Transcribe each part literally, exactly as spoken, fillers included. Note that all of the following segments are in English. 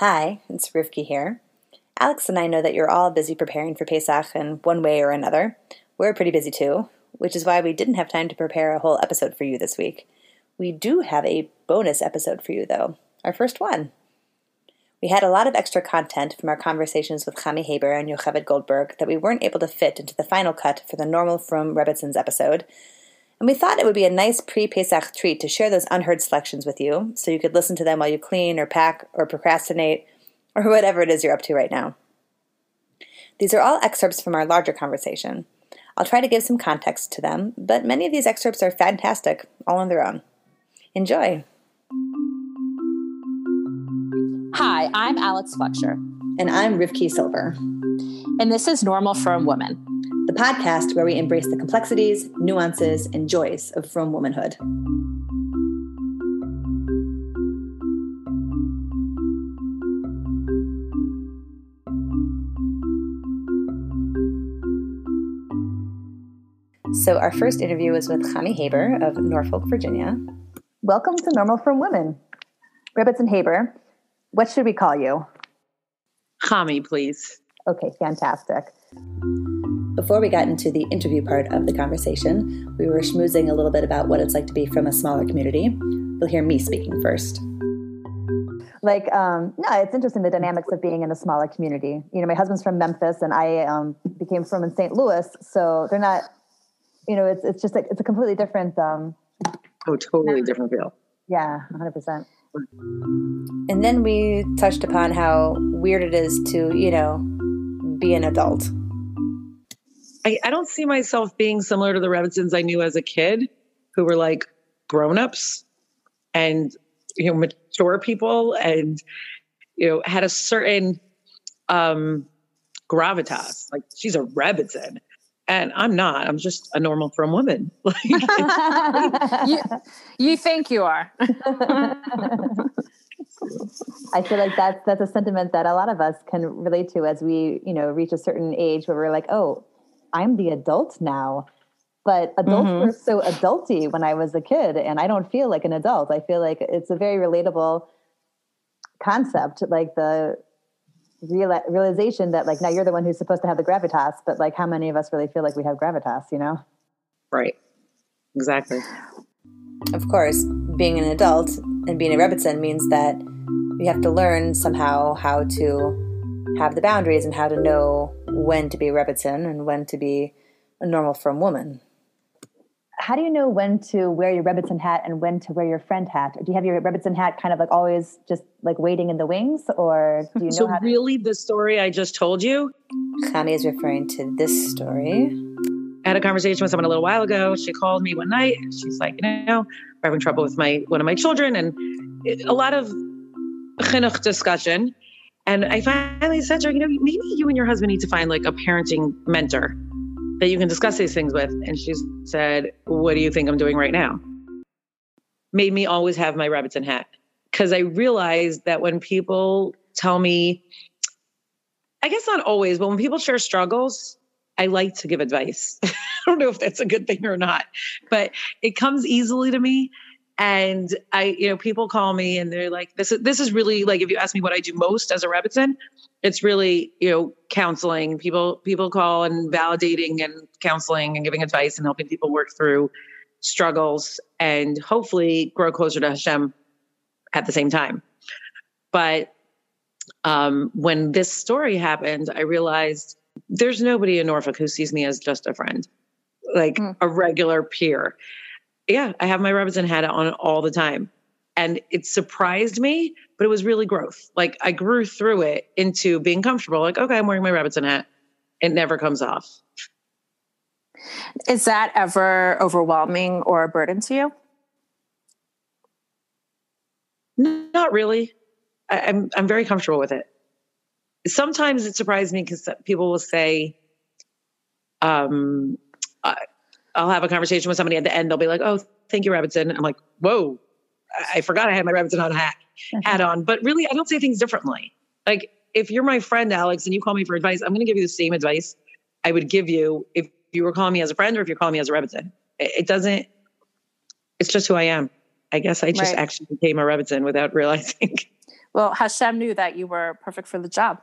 Hi, it's Rivki here. Alex and I know that you're all busy preparing for Pesach in one way or another. We're pretty busy too, which is why we didn't have time to prepare a whole episode for you this week. We do have a bonus episode for you though, our first one. We had a lot of extra content from our conversations with Chani Haber and Yocheved Goldberg that we weren't able to fit into the final cut for the normal From Rebbitzins episode, and we thought it would be a nice pre-Pesach treat to share those unheard selections with you, so you could listen to them while you clean or pack or procrastinate or whatever it is you're up to right now. These are all excerpts from our larger conversation. I'll try to give some context to them, but many of these excerpts are fantastic, all on their own. Enjoy! Hi, I'm Alex Fletcher. And I'm Rivki Silver. And this is Normal From Woman, the podcast where we embrace the complexities, nuances, and joys of From Womanhood. So our first interview was with Chani Haber of Norfolk, Virginia. Welcome to Normal From Women. Rebbitzin Haber, what should we call you? Chani, please. Okay, fantastic. Before we got into the interview part of the conversation, we were schmoozing a little bit about what it's like to be from a smaller community. You'll hear me speaking first. Like, um, no, it's interesting, the dynamics of being in a smaller community. You know, my husband's from Memphis, and I um, became from in Saint Louis, so they're not, you know, it's it's just like, it's a completely different... Um, oh, totally different feel. Yeah, one hundred percent. And then we touched upon how weird it is to, you know, be an adult. I, I don't see myself being similar to the Rebbitzins I knew as a kid, who were like grown-ups and, you know, mature people and, you know, had a certain um, gravitas. Like, she's a Rebbitzin. And I'm not. I'm just a normal from woman. Like, you, you think you are. I feel like that's that's a sentiment that a lot of us can relate to as we, you know, reach a certain age where we're like, oh, I'm the adult now. But adults mm-hmm. were so adulty when I was a kid, and I don't feel like an adult. I feel like it's a very relatable concept, like the Real, realization that like now you're the one who's supposed to have the gravitas, but like how many of us really feel like we have gravitas, you know? Right. Exactly. Of course, being an adult and being a Rebbitzin means that you have to learn somehow how to have the boundaries and how to know when to be a Rebbitzin and when to be a normal from woman. How do you know when to wear your Rebbitzin hat and when to wear your friend hat? Do you have your Rebbitzin hat kind of like always just like waiting in the wings, or do you know? So how to- really the story I just told you? Chani is referring to this story. I had a conversation with someone a little while ago. She called me one night. She's like, you know, we're having trouble with my one of my children and it, a lot of chinuch discussion. And I finally said to her, you know, maybe you and your husband need to find like a parenting mentor that you can discuss these things with. And she said, what do you think I'm doing right now? Made me always have my Rebbitzin hat. Because I realized that when people tell me, I guess not always, but when people share struggles, I like to give advice. I don't know if that's a good thing or not, but it comes easily to me. And I, you know, people call me and they're like, this is, this is really like, if you ask me what I do most as a Rebbitzin, it's really, you know, counseling. People, people call and validating and counseling and giving advice and helping people work through struggles and hopefully grow closer to Hashem at the same time. But um, when this story happened, I realized there's nobody in Norfolk who sees me as just a friend, like mm. a regular peer. Yeah, I have my Rebbitzin hat on all the time. And it surprised me, but it was really growth. Like I grew through it into being comfortable. Like, okay, I'm wearing my Rebbitzin hat. It never comes off. Is that ever overwhelming or a burden to you? Not really. I, I'm I'm very comfortable with it. Sometimes it surprised me because people will say, um, I, I'll have a conversation with somebody at the end. They'll be like, oh, thank you, Rebbitzin. I'm like, whoa, I forgot I had my Rebbitzin on hat, hat on. But really, I don't say things differently. Like if you're my friend, Alex, and you call me for advice, I'm going to give you the same advice I would give you if you were calling me as a friend or if you're calling me as a Rebbitzin. It, it doesn't, it's just who I am. I guess I just right. actually became a Rebbitzin without realizing. well, Hashem knew that you were perfect for the job.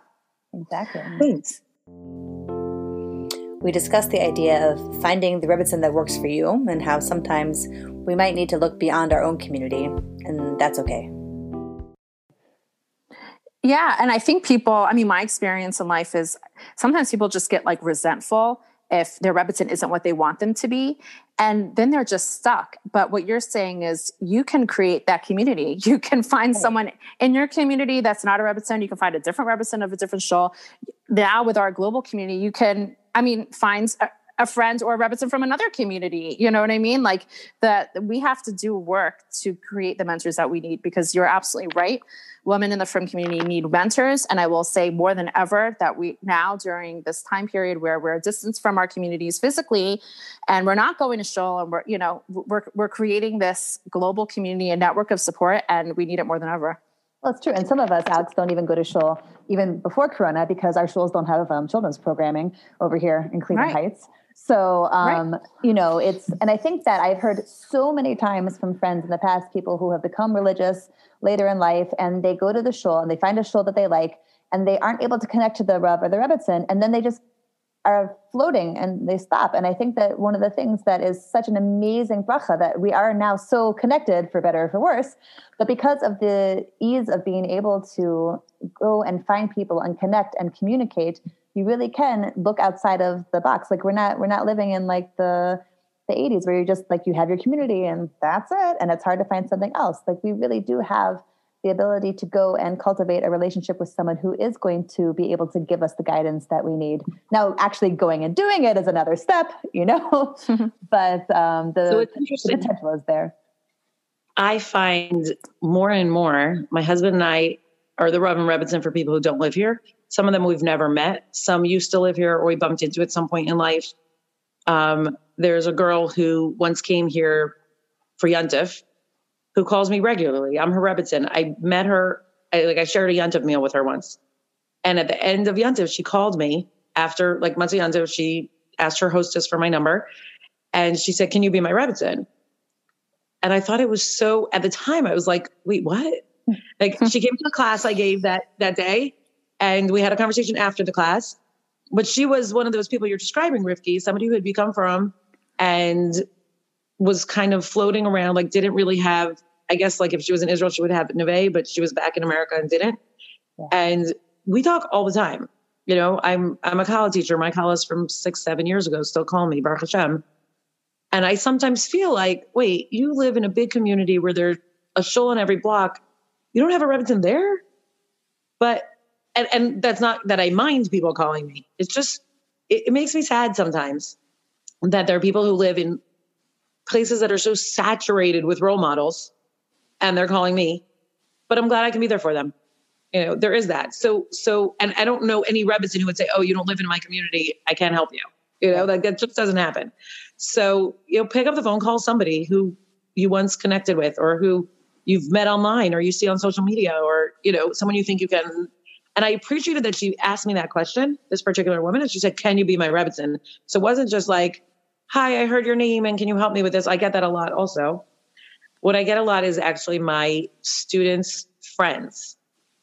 Exactly. Thanks. We discussed the idea of finding the Rebbitzin that works for you and how sometimes we might need to look beyond our own community, and that's okay. Yeah, and I think people, I mean, my experience in life is sometimes people just get like resentful if their Rebbitzin isn't what they want them to be, and then they're just stuck. But what you're saying is you can create that community. You can find right. someone in your community that's not a Rebbitzin. You can find a different Rebbitzin of a different shul. Now with our global community, you can, I mean, find a, a friend or a Rebbitzin from another community. You know what I mean? Like that we have to do work to create the mentors that we need, because you're absolutely right. Women in the F R I M community need mentors. And I will say more than ever that we now during this time period where we're distanced from our communities physically and we're not going to shul and we're, you know, we're, we're creating this global community and network of support, and we need it more than ever. Well, it's true. And some of us, Alex, don't even go to shul even before Corona because our shuls don't have um, children's programming over here in Cleveland right. Heights. So, um, right. you know, it's, and I think that I've heard so many times from friends in the past, people who have become religious later in life, and they go to the shul and they find a shul that they like, and they aren't able to connect to the Reb or the Rebbitzin, and then they just are floating and they stop. And I think that one of the things that is such an amazing bracha that we are now so connected, for better or for worse, but because of the ease of being able to go and find people and connect and communicate, you really can look outside of the box. Like we're not, we're not living in like the the eighties where you're just like, you have your community and that's it. And it's hard to find something else. Like we really do have the ability to go and cultivate a relationship with someone who is going to be able to give us the guidance that we need. Now, actually going and doing it is another step, you know, but um, the, so it's interesting. The potential is there. I find more and more, my husband and I are the Reb and Rebbitzin for people who don't live here. Some of them we've never met. Some used to live here or we bumped into at some point in life. Um, there's a girl who once came here for Yontif who calls me regularly. I'm her Rebbitzin. I met her. I, like I shared a Yontif meal with her once. And at the end of Yontif, she called me after like months of Yontif. She asked her hostess for my number and she said, can you be my Rebbitzin? And I thought it was so, at the time I was like, wait, what? Like she came to the class I gave that, that day. And we had a conversation after the class, but she was one of those people you're describing, Rivki, somebody who had become from and was kind of floating around, like didn't really have, I guess, like if she was in Israel, she would have Neve, but she was back in America and didn't. Yeah. And we talk all the time. You know, I'm, I'm a college teacher. My colleagues from six, seven years ago still call me Baruch Hashem. And I sometimes feel like, wait, you live in a big community where there's a shul on every block. You don't have a Rebbitzin there, but And, and that's not that I mind people calling me. It's just, it, it makes me sad sometimes that there are people who live in places that are so saturated with role models and they're calling me, but I'm glad I can be there for them. You know, there is that. So, so, and I don't know any Rebbitzin who would say, oh, you don't live in my community. I can't help you. You know, like that just doesn't happen. So, you know, pick up the phone, call somebody who you once connected with or who you've met online or you see on social media or, you know, someone you think you can. And I appreciated that she asked me that question, this particular woman, and she said, can you be my Rebbitzin? So it wasn't just like, hi, I heard your name and can you help me with this? I get that a lot also. What I get a lot is actually my students' friends.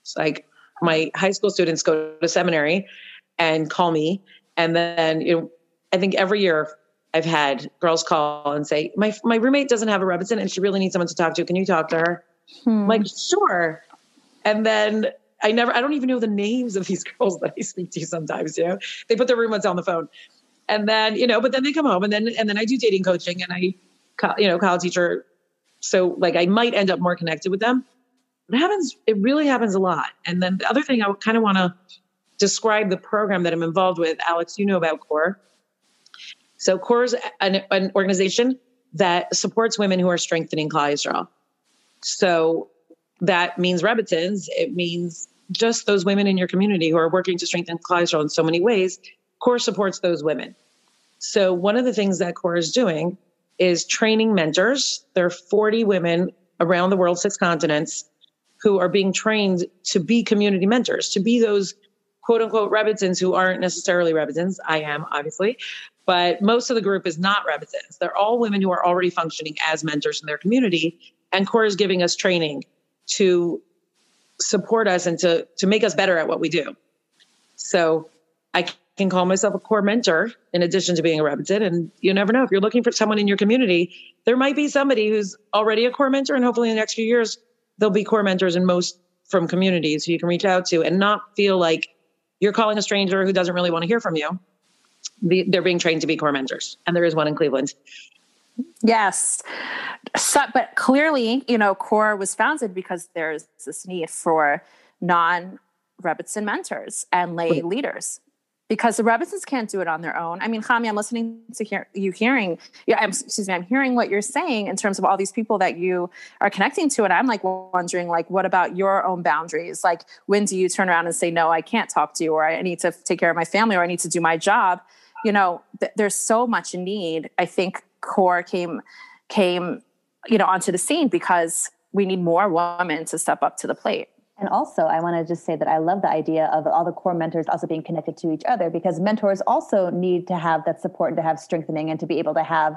It's like my high school students go to seminary and call me. And then, you know, I think every year I've had girls call and say, my my roommate doesn't have a Rebbitzin and she really needs someone to talk to. Can you talk to her? Hmm. I'm like, sure. And then I never, I don't even know the names of these girls that I speak to sometimes, you know, they put their roommates on the phone and then, you know, but then they come home and then, and then I do dating coaching and I, you know, college teacher. So like, I might end up more connected with them. It happens. It really happens a lot. And then the other thing I kind of want to describe the program that I'm involved with, Alex, you know about CORE. So CORE is an, an organization that supports women who are strengthening Klal Yisrael. So that means Rebbitzins. It means just those women in your community who are working to strengthen Klal Yisrael in so many ways. CORE supports those women. So one of the things that CORE is doing is training mentors. There are forty women around the world, six continents, who are being trained to be community mentors, to be those quote unquote Rebbitzins who aren't necessarily Rebbitzins. I am, obviously, but most of the group is not Rebbitzins. They're all women who are already functioning as mentors in their community. And CORE is giving us training to support us and to, to make us better at what we do. So I can call myself a CORE mentor in addition to being a Revitant. And you never know, if you're looking for someone in your community, there might be somebody who's already a CORE mentor, and hopefully in the next few years, there'll be CORE mentors in most from communities who you can reach out to and not feel like you're calling a stranger who doesn't really want to hear from you. Be, they're being trained to be CORE mentors. And there is one in Cleveland. Yes. So, but clearly, you know, CORE was founded because there's this need for non-Rebbitzin mentors and lay leaders, because the Rebbitzins can't do it on their own. I mean, Chami, I'm listening to hear, you hearing, yeah, I'm, excuse me, I'm hearing what you're saying in terms of all these people that you are connecting to. And I'm like wondering, like, what about your own boundaries? Like, when do you turn around and say, no, I can't talk to you, or I need to take care of my family, or I need to do my job? You know, th- there's so much need. I think CORE came, came, you know, onto the scene because we need more women to step up to the plate. And also, I want to just say that I love the idea of all the CORE mentors also being connected to each other, because mentors also need to have that support and to have strengthening and to be able to have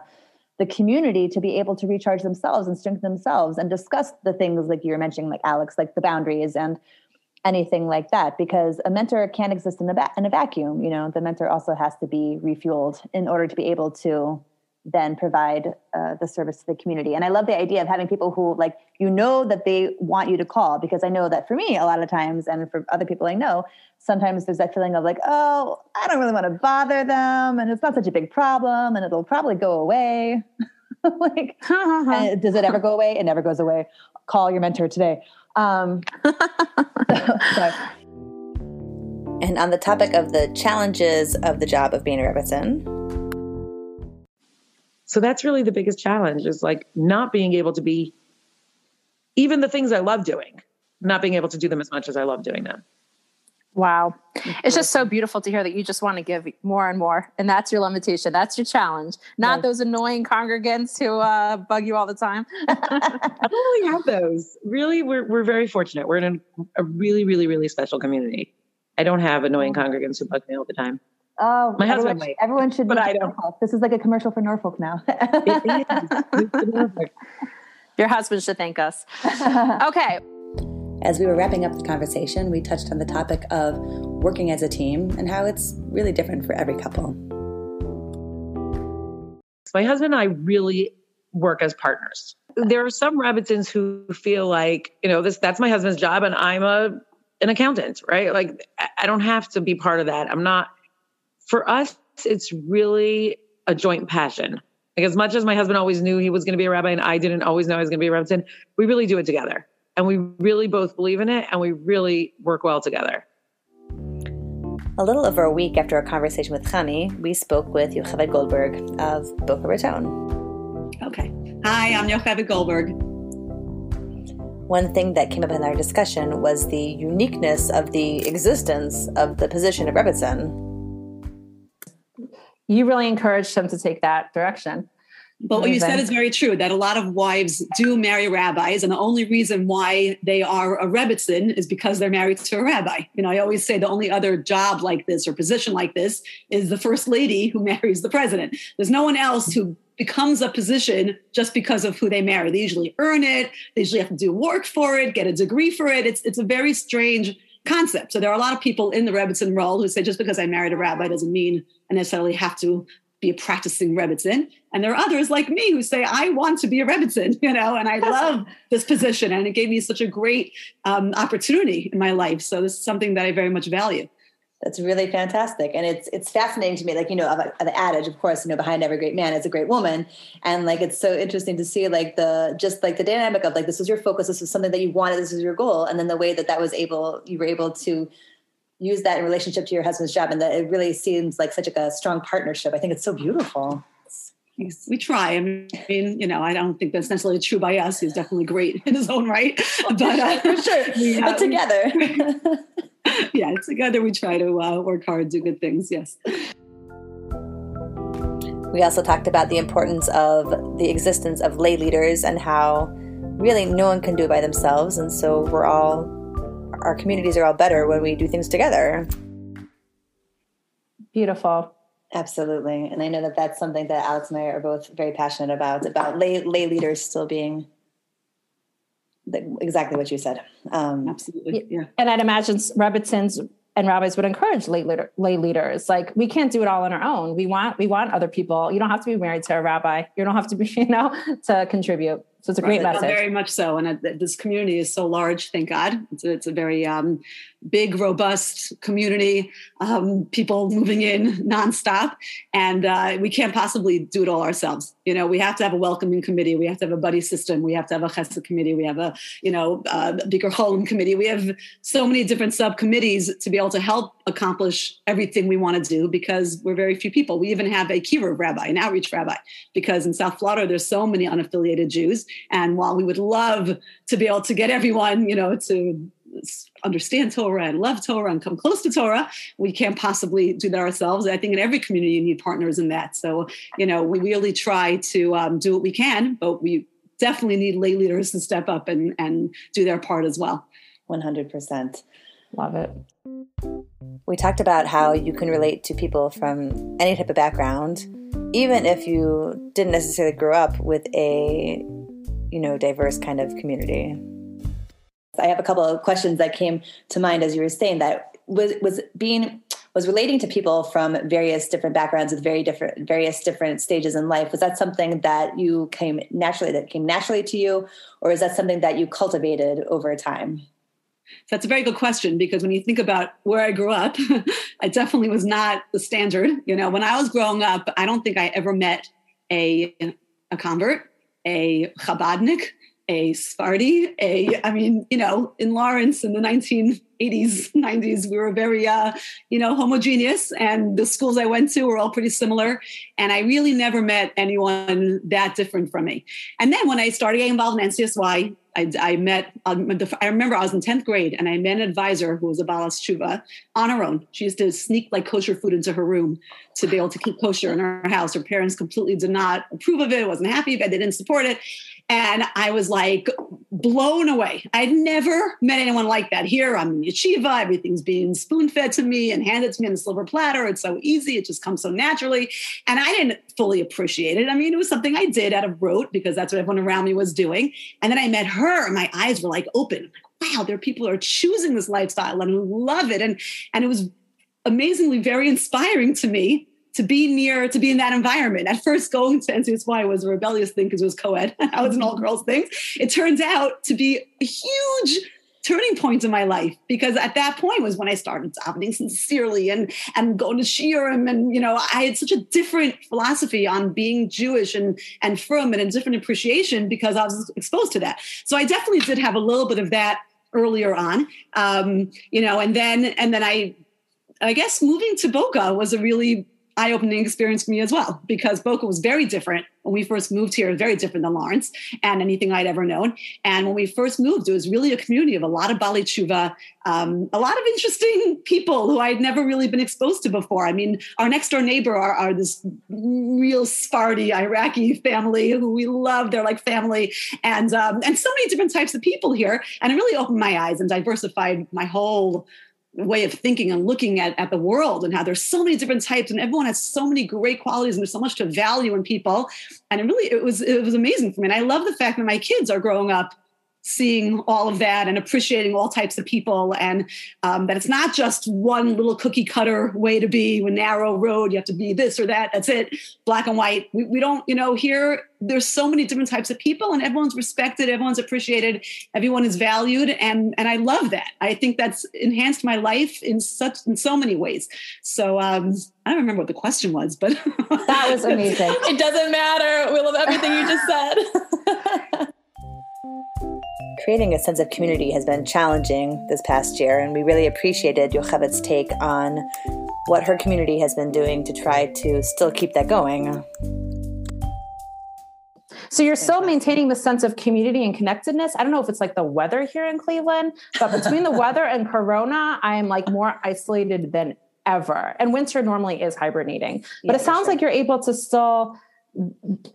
the community to be able to recharge themselves and strengthen themselves and discuss the things like you were mentioning, like Alex, like the boundaries and anything like that, because a mentor can't exist in a, va- in a vacuum. You know, the mentor also has to be refueled in order to be able to then provide uh, the service to the community. And I love the idea of having people who, like, you know, that they want you to call, because I know that for me, a lot of times, and for other people I know, sometimes there's that feeling of like, oh, I don't really want to bother them, and it's not such a big problem, and it'll probably go away. Like, does it ever go away? It never goes away. Call your mentor today. Um, so, sorry. And on the topic of the challenges of the job of being a Rebbitzin, so that's really the biggest challenge, is like not being able to be, even the things I love doing, not being able to do them as much as I love doing them. Wow. It's just so beautiful to hear that you just want to give more and more. And that's your limitation. That's your challenge. Not yes. those annoying congregants who uh, bug you all the time. I don't really have those. Really, we're we're very fortunate. We're in a, a really, really, really special community. I don't have annoying congregants who bug me all the time. Oh, my husband! Everyone, everyone should, but I don't. Norfolk. This is like a commercial for Norfolk now. Your husband should thank us. Okay. As we were wrapping up the conversation, we touched on the topic of working as a team and how it's really different for every couple. My husband and I really work as partners. There are some Rebbitzins who feel like, you know, this that's my husband's job, and I'm a an accountant, right? Like, I don't have to be part of that. I'm not. For us, it's really a joint passion. Like, as much as my husband always knew he was going to be a rabbi and I didn't always know I was going to be a Rebbitzin, we really do it together. And we really both believe in it, and we really work well together. A little over a week after our conversation with Chani, we spoke with Yocheved Goldberg of Boca Raton. Okay. Hi, I'm Yocheved Goldberg. One thing that came up in our discussion was the uniqueness of the existence of the position of Rebbitzin. You really encouraged them to take that direction. But what you said is very true, that a lot of wives do marry rabbis, and the only reason why they are a Rebbitzin is because they're married to a rabbi. You know, I always say the only other job like this or position like this is the first lady who marries the president. There's no one else who becomes a position just because of who they marry. They usually earn it. They usually have to do work for it, get a degree for it. It's it's a very strange concept. So there are a lot of people in the Rebbitzin role who say, just because I married a rabbi doesn't mean I necessarily have to be a practicing Rebbitzin. And there are others like me who say, I want to be a Rebbitzin, you know, and I love this position. And it gave me such a great um, opportunity in my life. So this is something that I very much value. That's really fantastic. And it's it's fascinating to me, like, you know, of, of the adage, of course, you know, behind every great man is a great woman. And like, it's so interesting to see like the, just like the dynamic of like, this is your focus, this is something that you wanted, this is your goal. And then the way that that was able, you were able to use that in relationship to your husband's job. And that it really seems like such a strong partnership. I think it's so beautiful. We try. I mean, you know, I don't think that's necessarily true by us. He's definitely great in his own right. But uh, for sure, yeah, but together. Yeah, together we try to uh, work hard, do good things, yes. We also talked about the importance of the existence of lay leaders and how really no one can do it by themselves. And so we're all, our communities are all better when we do things together. Beautiful. Absolutely. And I know that that's something that Alex and I are both very passionate about, about lay, lay leaders still being the, exactly what you said. Um, Absolutely. Yeah. And I'd imagine Rebbitzins and rabbis would encourage lay, leader, lay leaders. Like, we can't do it all on our own. We want, we want other people. You don't have to be married to a rabbi. You don't have to be, you know, to contribute. So it's a great right. message. Very much so. And uh, this community is so large. Thank God. It's, it's a very um, big, robust community. Um, people moving in nonstop, and uh, we can't possibly do it all ourselves. You know, we have to have a welcoming committee. We have to have a buddy system. We have to have a chesed committee. We have a, you know, uh, Bikur Cholim committee. We have so many different subcommittees to be able to help accomplish everything we want to do, because we're very few people. We even have a Kiruv rabbi, an outreach rabbi, because in South Florida, there's so many unaffiliated Jews. And while we would love to be able to get everyone, you know, to understand Torah and love Torah and come close to Torah, we can't possibly do that ourselves. I think in every community, you need partners in that. So, you know, we really try to um, do what we can, but we definitely need lay leaders to step up and, and do their part as well. one hundred percent. Love it. We talked about how you can relate to people from any type of background, even if you didn't necessarily grow up with a, you know, diverse kind of community. I have a couple of questions that came to mind as you were saying that was, was being, was relating to people from various different backgrounds with very different, various different stages in life. Was that something that you came naturally, that came naturally to you, or is that something that you cultivated over time? So that's a very good question, because when you think about where I grew up, I definitely was not the standard. You know, when I was growing up, I don't think I ever met a, a convert, a Chabadnik, a Sephardi, a, I mean, you know, in Lawrence in the nineteen eighties, nineties, we were very, uh, you know, homogeneous, and the schools I went to were all pretty similar. And I really never met anyone that different from me. And then when I started getting involved in N C S Y, I, I met, um, I remember I was in tenth grade and I met an advisor who was a Balas Tshuva on her own. She used to sneak like kosher food into her room to be able to keep kosher in her house. Her parents completely did not approve of it, wasn't happy, but they didn't support it. And I was like blown away. I'd never met anyone like that. Here I'm in yeshiva, everything's being spoon fed to me and handed to me on a silver platter. It's so easy. It just comes so naturally. And I didn't fully appreciate it. I mean, it was something I did out of rote because that's what everyone around me was doing. And then I met her and my eyes were like open. Like, wow, there are people who are choosing this lifestyle and who love it. And, and it was amazingly very inspiring to me to be near, to be in that environment. At first, going to N C S Y was a rebellious thing because it was co-ed. I was an all-girls thing. It turns out to be a huge turning point in my life, because at that point was when I started davening sincerely and, and going to shiurim. And, you know, I had such a different philosophy on being Jewish and, and from and a different appreciation because I was exposed to that. So I definitely did have a little bit of that earlier on, um, you know, and then, and then I, I guess moving to Boca was a really eye-opening experience for me as well, because Boca was very different when we first moved here, very different than Lawrence and anything I'd ever known. And when we first moved, it was really a community of a lot of Bali Tshuva, um, a lot of interesting people who I'd never really been exposed to before. I mean, our next door neighbor are, are this real Sephardi Iraqi family who we love. They're like family, and um, and so many different types of people here. And it really opened my eyes and diversified my whole way of thinking and looking at, at the world, and how there's so many different types and everyone has so many great qualities and there's so much to value in people. And it really, it was, it was amazing for me. And I love the fact that my kids are growing up seeing all of that and appreciating all types of people, and um, that it's not just one little cookie cutter way to be, a narrow road, you have to be this or that, that's it, black and white. We, we don't, you know, here, there's so many different types of people and everyone's respected, everyone's appreciated, everyone is valued. And, and I love that. I think that's enhanced my life in such, in so many ways. So um, I don't remember what the question was, but. That was amazing. It doesn't matter. We love everything you just said. Creating a sense of community has been challenging this past year, and we really appreciated Yocheved's take on what her community has been doing to try to still keep that going. So you're still maintaining the sense of community and connectedness. I don't know if it's like the weather here in Cleveland, but between the weather and Corona, I am like more isolated than ever. And winter normally is hibernating, but yeah, it sounds sure. like you're able to still,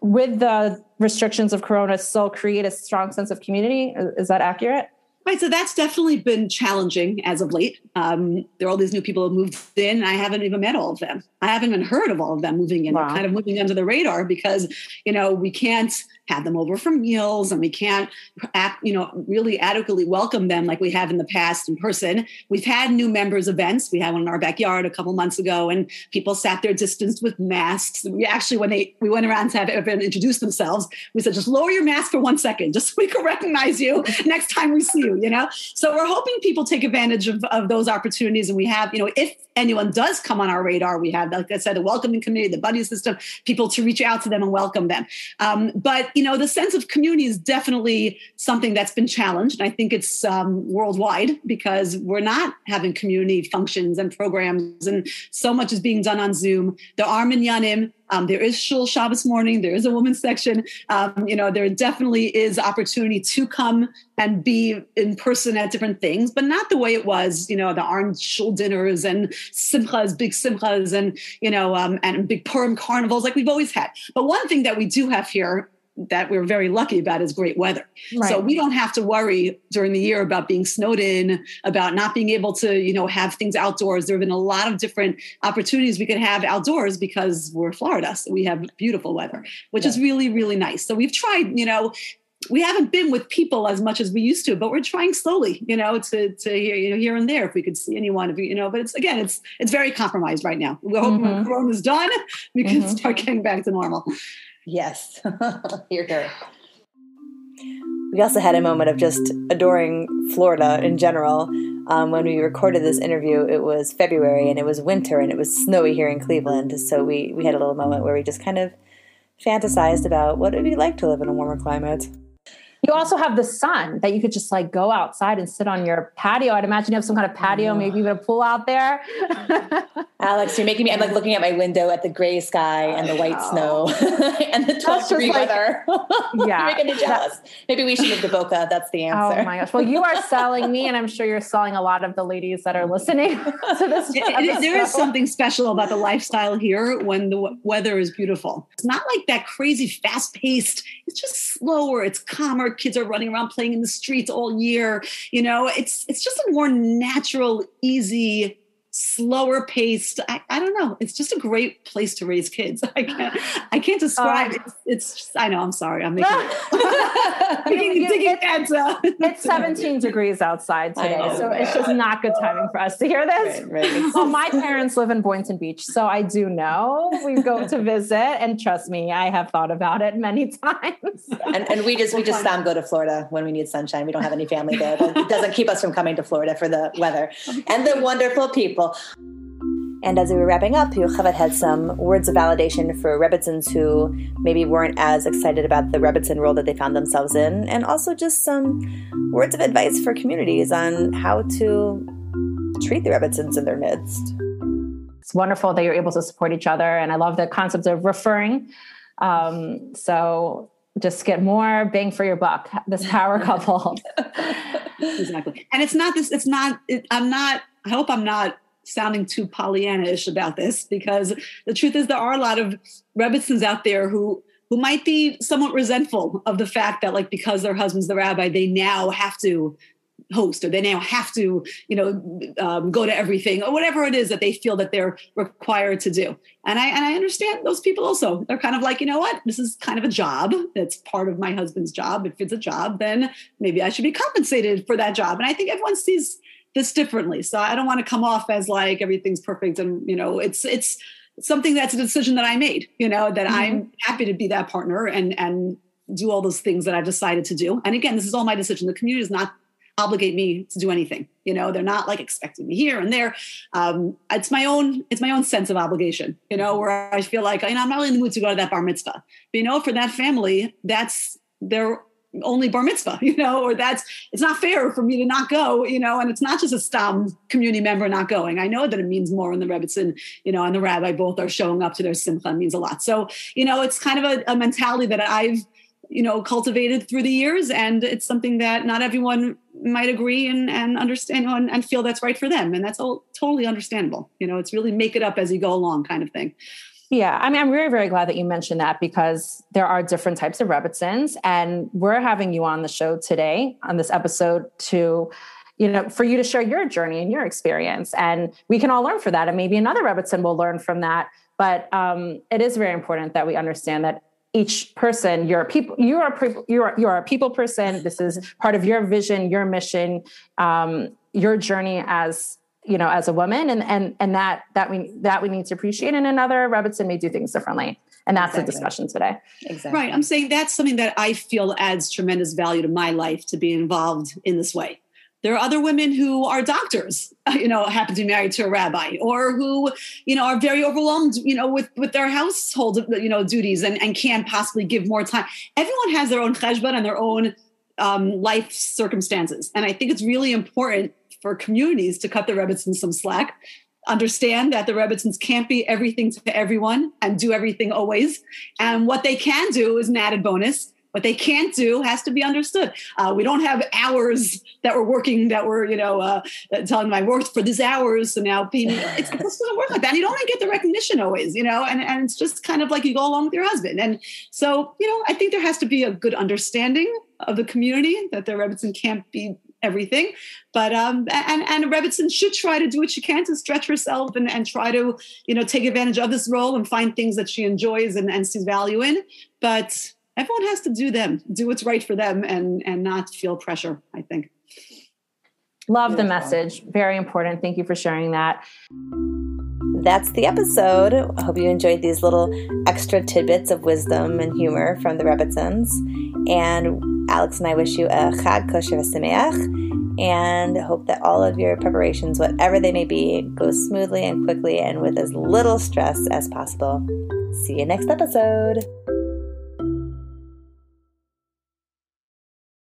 with the restrictions of Corona, still create a strong sense of community. Is that accurate? Right. So that's definitely been challenging as of late. Um, there are all these new people who moved in, and I haven't even met all of them. I haven't even heard of all of them moving in. Wow. They're kind of moving under the radar because, you know, we can't had them over for meals, and we can't, you know, really adequately welcome them like we have in the past in person. We've had new members events. We had one in our backyard a couple months ago, and people sat their distance with masks. We actually, when they we went around to have everyone introduce themselves, we said, just lower your mask for one second, just so we can recognize you next time we see you, you know? So we're hoping people take advantage of, of those opportunities. And we have, you know, if anyone does come on our radar, we have, like I said, the welcoming committee, the buddy system, people to reach out to them and welcome them. Um, but, you know, the sense of community is definitely something that's been challenged. And I think it's um, worldwide, because we're not having community functions and programs, and so much is being done on Zoom. There are minyanim. Um, there is Shul Shabbos morning. There is a women's section. Um, you know, there definitely is opportunity to come and be in person at different things, but not the way it was. You know, there aren't shul dinners and simchas, big simchas, and, you know, um, and big Purim carnivals like we've always had. But one thing that we do have here that we're very lucky about is great weather. Right. So we don't have to worry during the year about being snowed in, about not being able to, you know, have things outdoors. There have been a lot of different opportunities we could have outdoors because we're Florida. So we have beautiful weather, which yeah. is really, really nice. So we've tried, you know, we haven't been with people as much as we used to, but we're trying slowly, you know, to, to you know, here and there, if we could see anyone, if we, you know, but it's, again, it's, it's very compromised right now. We're hoping mm-hmm. when Corona's done, we can mm-hmm. start getting back to normal. Yes. Hear, hear. We also had a moment of just adoring Florida in general. Um, when we recorded this interview, it was February and it was winter and it was snowy here in Cleveland. So we, we had a little moment where we just kind of fantasized about what it would be like to live in a warmer climate. You also have the sun that you could just like go outside and sit on your patio. I'd imagine you have some kind of patio, maybe even a pool out there. Alex, you're making me, I'm like looking at my window at the gray sky and the white snow and the twelve degree like, weather. Yeah. You're making me jealous. Maybe we should move to Boca. That's the answer. Oh my gosh. Well, you are selling me, and I'm sure you're selling a lot of the ladies that are listening to this. It, it, there is something special about the lifestyle here when the w- weather is beautiful. It's not like that crazy fast paced, it's just slower. It's calmer. Kids are running around playing in the streets all year. You know, it's it's just a more natural, easy, slower paced. I, I don't know. It's just a great place to raise kids. I can't I can't describe. Uh, it's, it's just, I know. I'm sorry. I'm making. digging, digging it's, it's seventeen degrees outside today, know, so it's just not good timing for us to hear this. Right, right. Well, my parents live in Boynton Beach, so I do know we go to visit, and trust me, I have thought about it many times. and, and we just we just um, go to Florida when we need sunshine. We don't have any family there. But it doesn't keep us from coming to Florida for the weather and the wonderful people. And as we were wrapping up, Yocheved had some words of validation for Rebbitzins who maybe weren't as excited about the Rebbitzin role that they found themselves in, and also just some words of advice for communities on how to treat the Rebbitzins in their midst. It's wonderful that you're able to support each other, and I love the concept of referring. Um, so just get more bang for your buck, this power couple. Exactly. And it's not this, it's not, it, I'm not, I hope I'm not sounding too Pollyanna-ish about this, because the truth is there are a lot of Rebbitzins out there who who might be somewhat resentful of the fact that, like, because their husband's the rabbi, they now have to host, or they now have to, you know, um, go to everything, or whatever it is that they feel that they're required to do. And I and I understand those people also. They're kind of like, you know what, this is kind of a job. That's part of my husband's job. If it's a job, then maybe I should be compensated for that job. And I think everyone sees this differently. So I don't want to come off as like everything's perfect. And, you know, it's, it's something that's a decision that I made, you know, that mm-hmm. I'm happy to be that partner and, and do all those things that I've decided to do. And again, this is all my decision. The community does not obligate me to do anything. You know, they're not like expecting me here and there. Um, it's my own, it's my own sense of obligation, you know, where I feel like, you know, I'm not really in the mood to go to that bar mitzvah, but, you know, for that family, that's their only bar mitzvah, you know, or that's, it's not fair for me to not go, you know, and it's not just a stam community member not going. I know that it means more when the Rebbitzin, you know, and the rabbi both are showing up to their simcha. It means a lot. So, you know, it's kind of a, a mentality that I've, you know, cultivated through the years, and it's something that not everyone might agree and, and understand and, and feel that's right for them. And that's all totally understandable. You know, it's really make it up as you go along kind of thing. Yeah, I mean, I'm very, very glad that you mentioned that, because there are different types of Rebbitzins, and we're having you on the show today on this episode to, you know, for you to share your journey and your experience, and we can all learn from that, and maybe another Rebbitzin will learn from that. But um, it is very important that we understand that each person, you're a people, you are, you are, you are a people person. This is part of your vision, your mission, um, your journey as, you know, as a woman. And, and, and that, that we, that we need to appreciate. And another Robertson may do things differently. And that's exactly. the discussion today. Exactly. Right. I'm saying that's something that I feel adds tremendous value to my life, to be involved in this way. There are other women who are doctors, you know, happen to be married to a rabbi, or who, you know, are very overwhelmed, you know, with, with their household, you know, duties and, and can't possibly give more time. Everyone has their own cheshbon and their own um, life circumstances. And I think it's really important for communities to cut the Rebbitzins some slack, understand that the Rebbitzins can't be everything to everyone and do everything always. And what they can do is an added bonus. What they can't do has to be understood. Uh, we don't have hours that we're working that we're, you know, uh, telling them I worked for these hours, so now pay me. It's, it doesn't work like that. You don't get the recognition always, you know, and, and it's just kind of like you go along with your husband. And so, you know, I think there has to be a good understanding of the community that the Rebbitzin can't be everything. But, um, and, and a Rebbitzin should try to do what she can to stretch herself and, and try to, you know, take advantage of this role and find things that she enjoys and, and sees value in. But everyone has to do them, do what's right for them, and, and not feel pressure, I think. Love the message. Very important. Thank you for sharing that. That's the episode. I hope you enjoyed these little extra tidbits of wisdom and humor from the Rebbitzins. And Alex and I wish you a Chag Kosher V'Sameach, and hope that all of your preparations, whatever they may be, go smoothly and quickly and with as little stress as possible. See you next episode.